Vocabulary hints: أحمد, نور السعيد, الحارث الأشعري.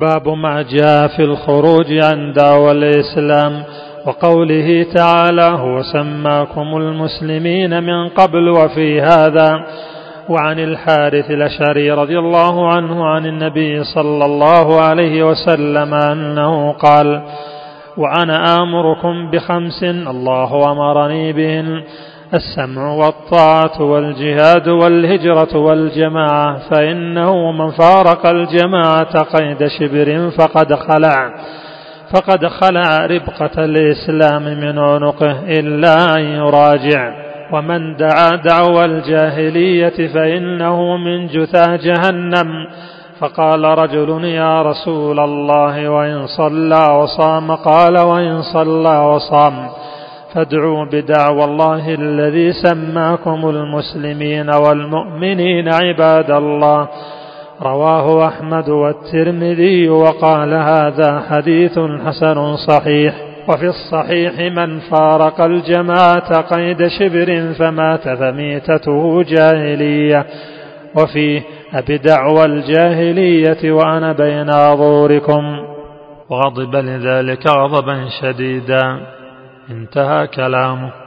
باب ما جاء في الخروج عن دعوى الإسلام. وقوله تعالى هو سماكم المسلمين من قبل وفي هذا. وعن الحارث الأشعري رضي الله عنه عن النبي صلى الله عليه وسلم أنه قال: وأنا آمركم بخمس الله أمرني بهن: السمع والطاعة والجهاد والهجرة والجماعة، فإنه من فارق الجماعة قيد شبر فقد خلع ربقة الإسلام من عنقه إلا أن يراجع. ومن دعا دعوى الجاهلية فإنه من جثى جهنم. فقال رجل: يا رسول الله، وإن صلى وصام؟ قال: وإن صلى وصام فادعوا بدعوى الله الذي سماكم المسلمين والمؤمنين عباد الله. رواه أحمد والترمذي، وقال: هذا حديث حسن صحيح. وفي الصحيح: من فارق الجماعة قيد شبر فمات فميتته جاهلية. وفيه: أبدعوى الجاهلية وأنا بين أظهركم، وغضب لذلك غضبا شديدا. انتهى كلامه.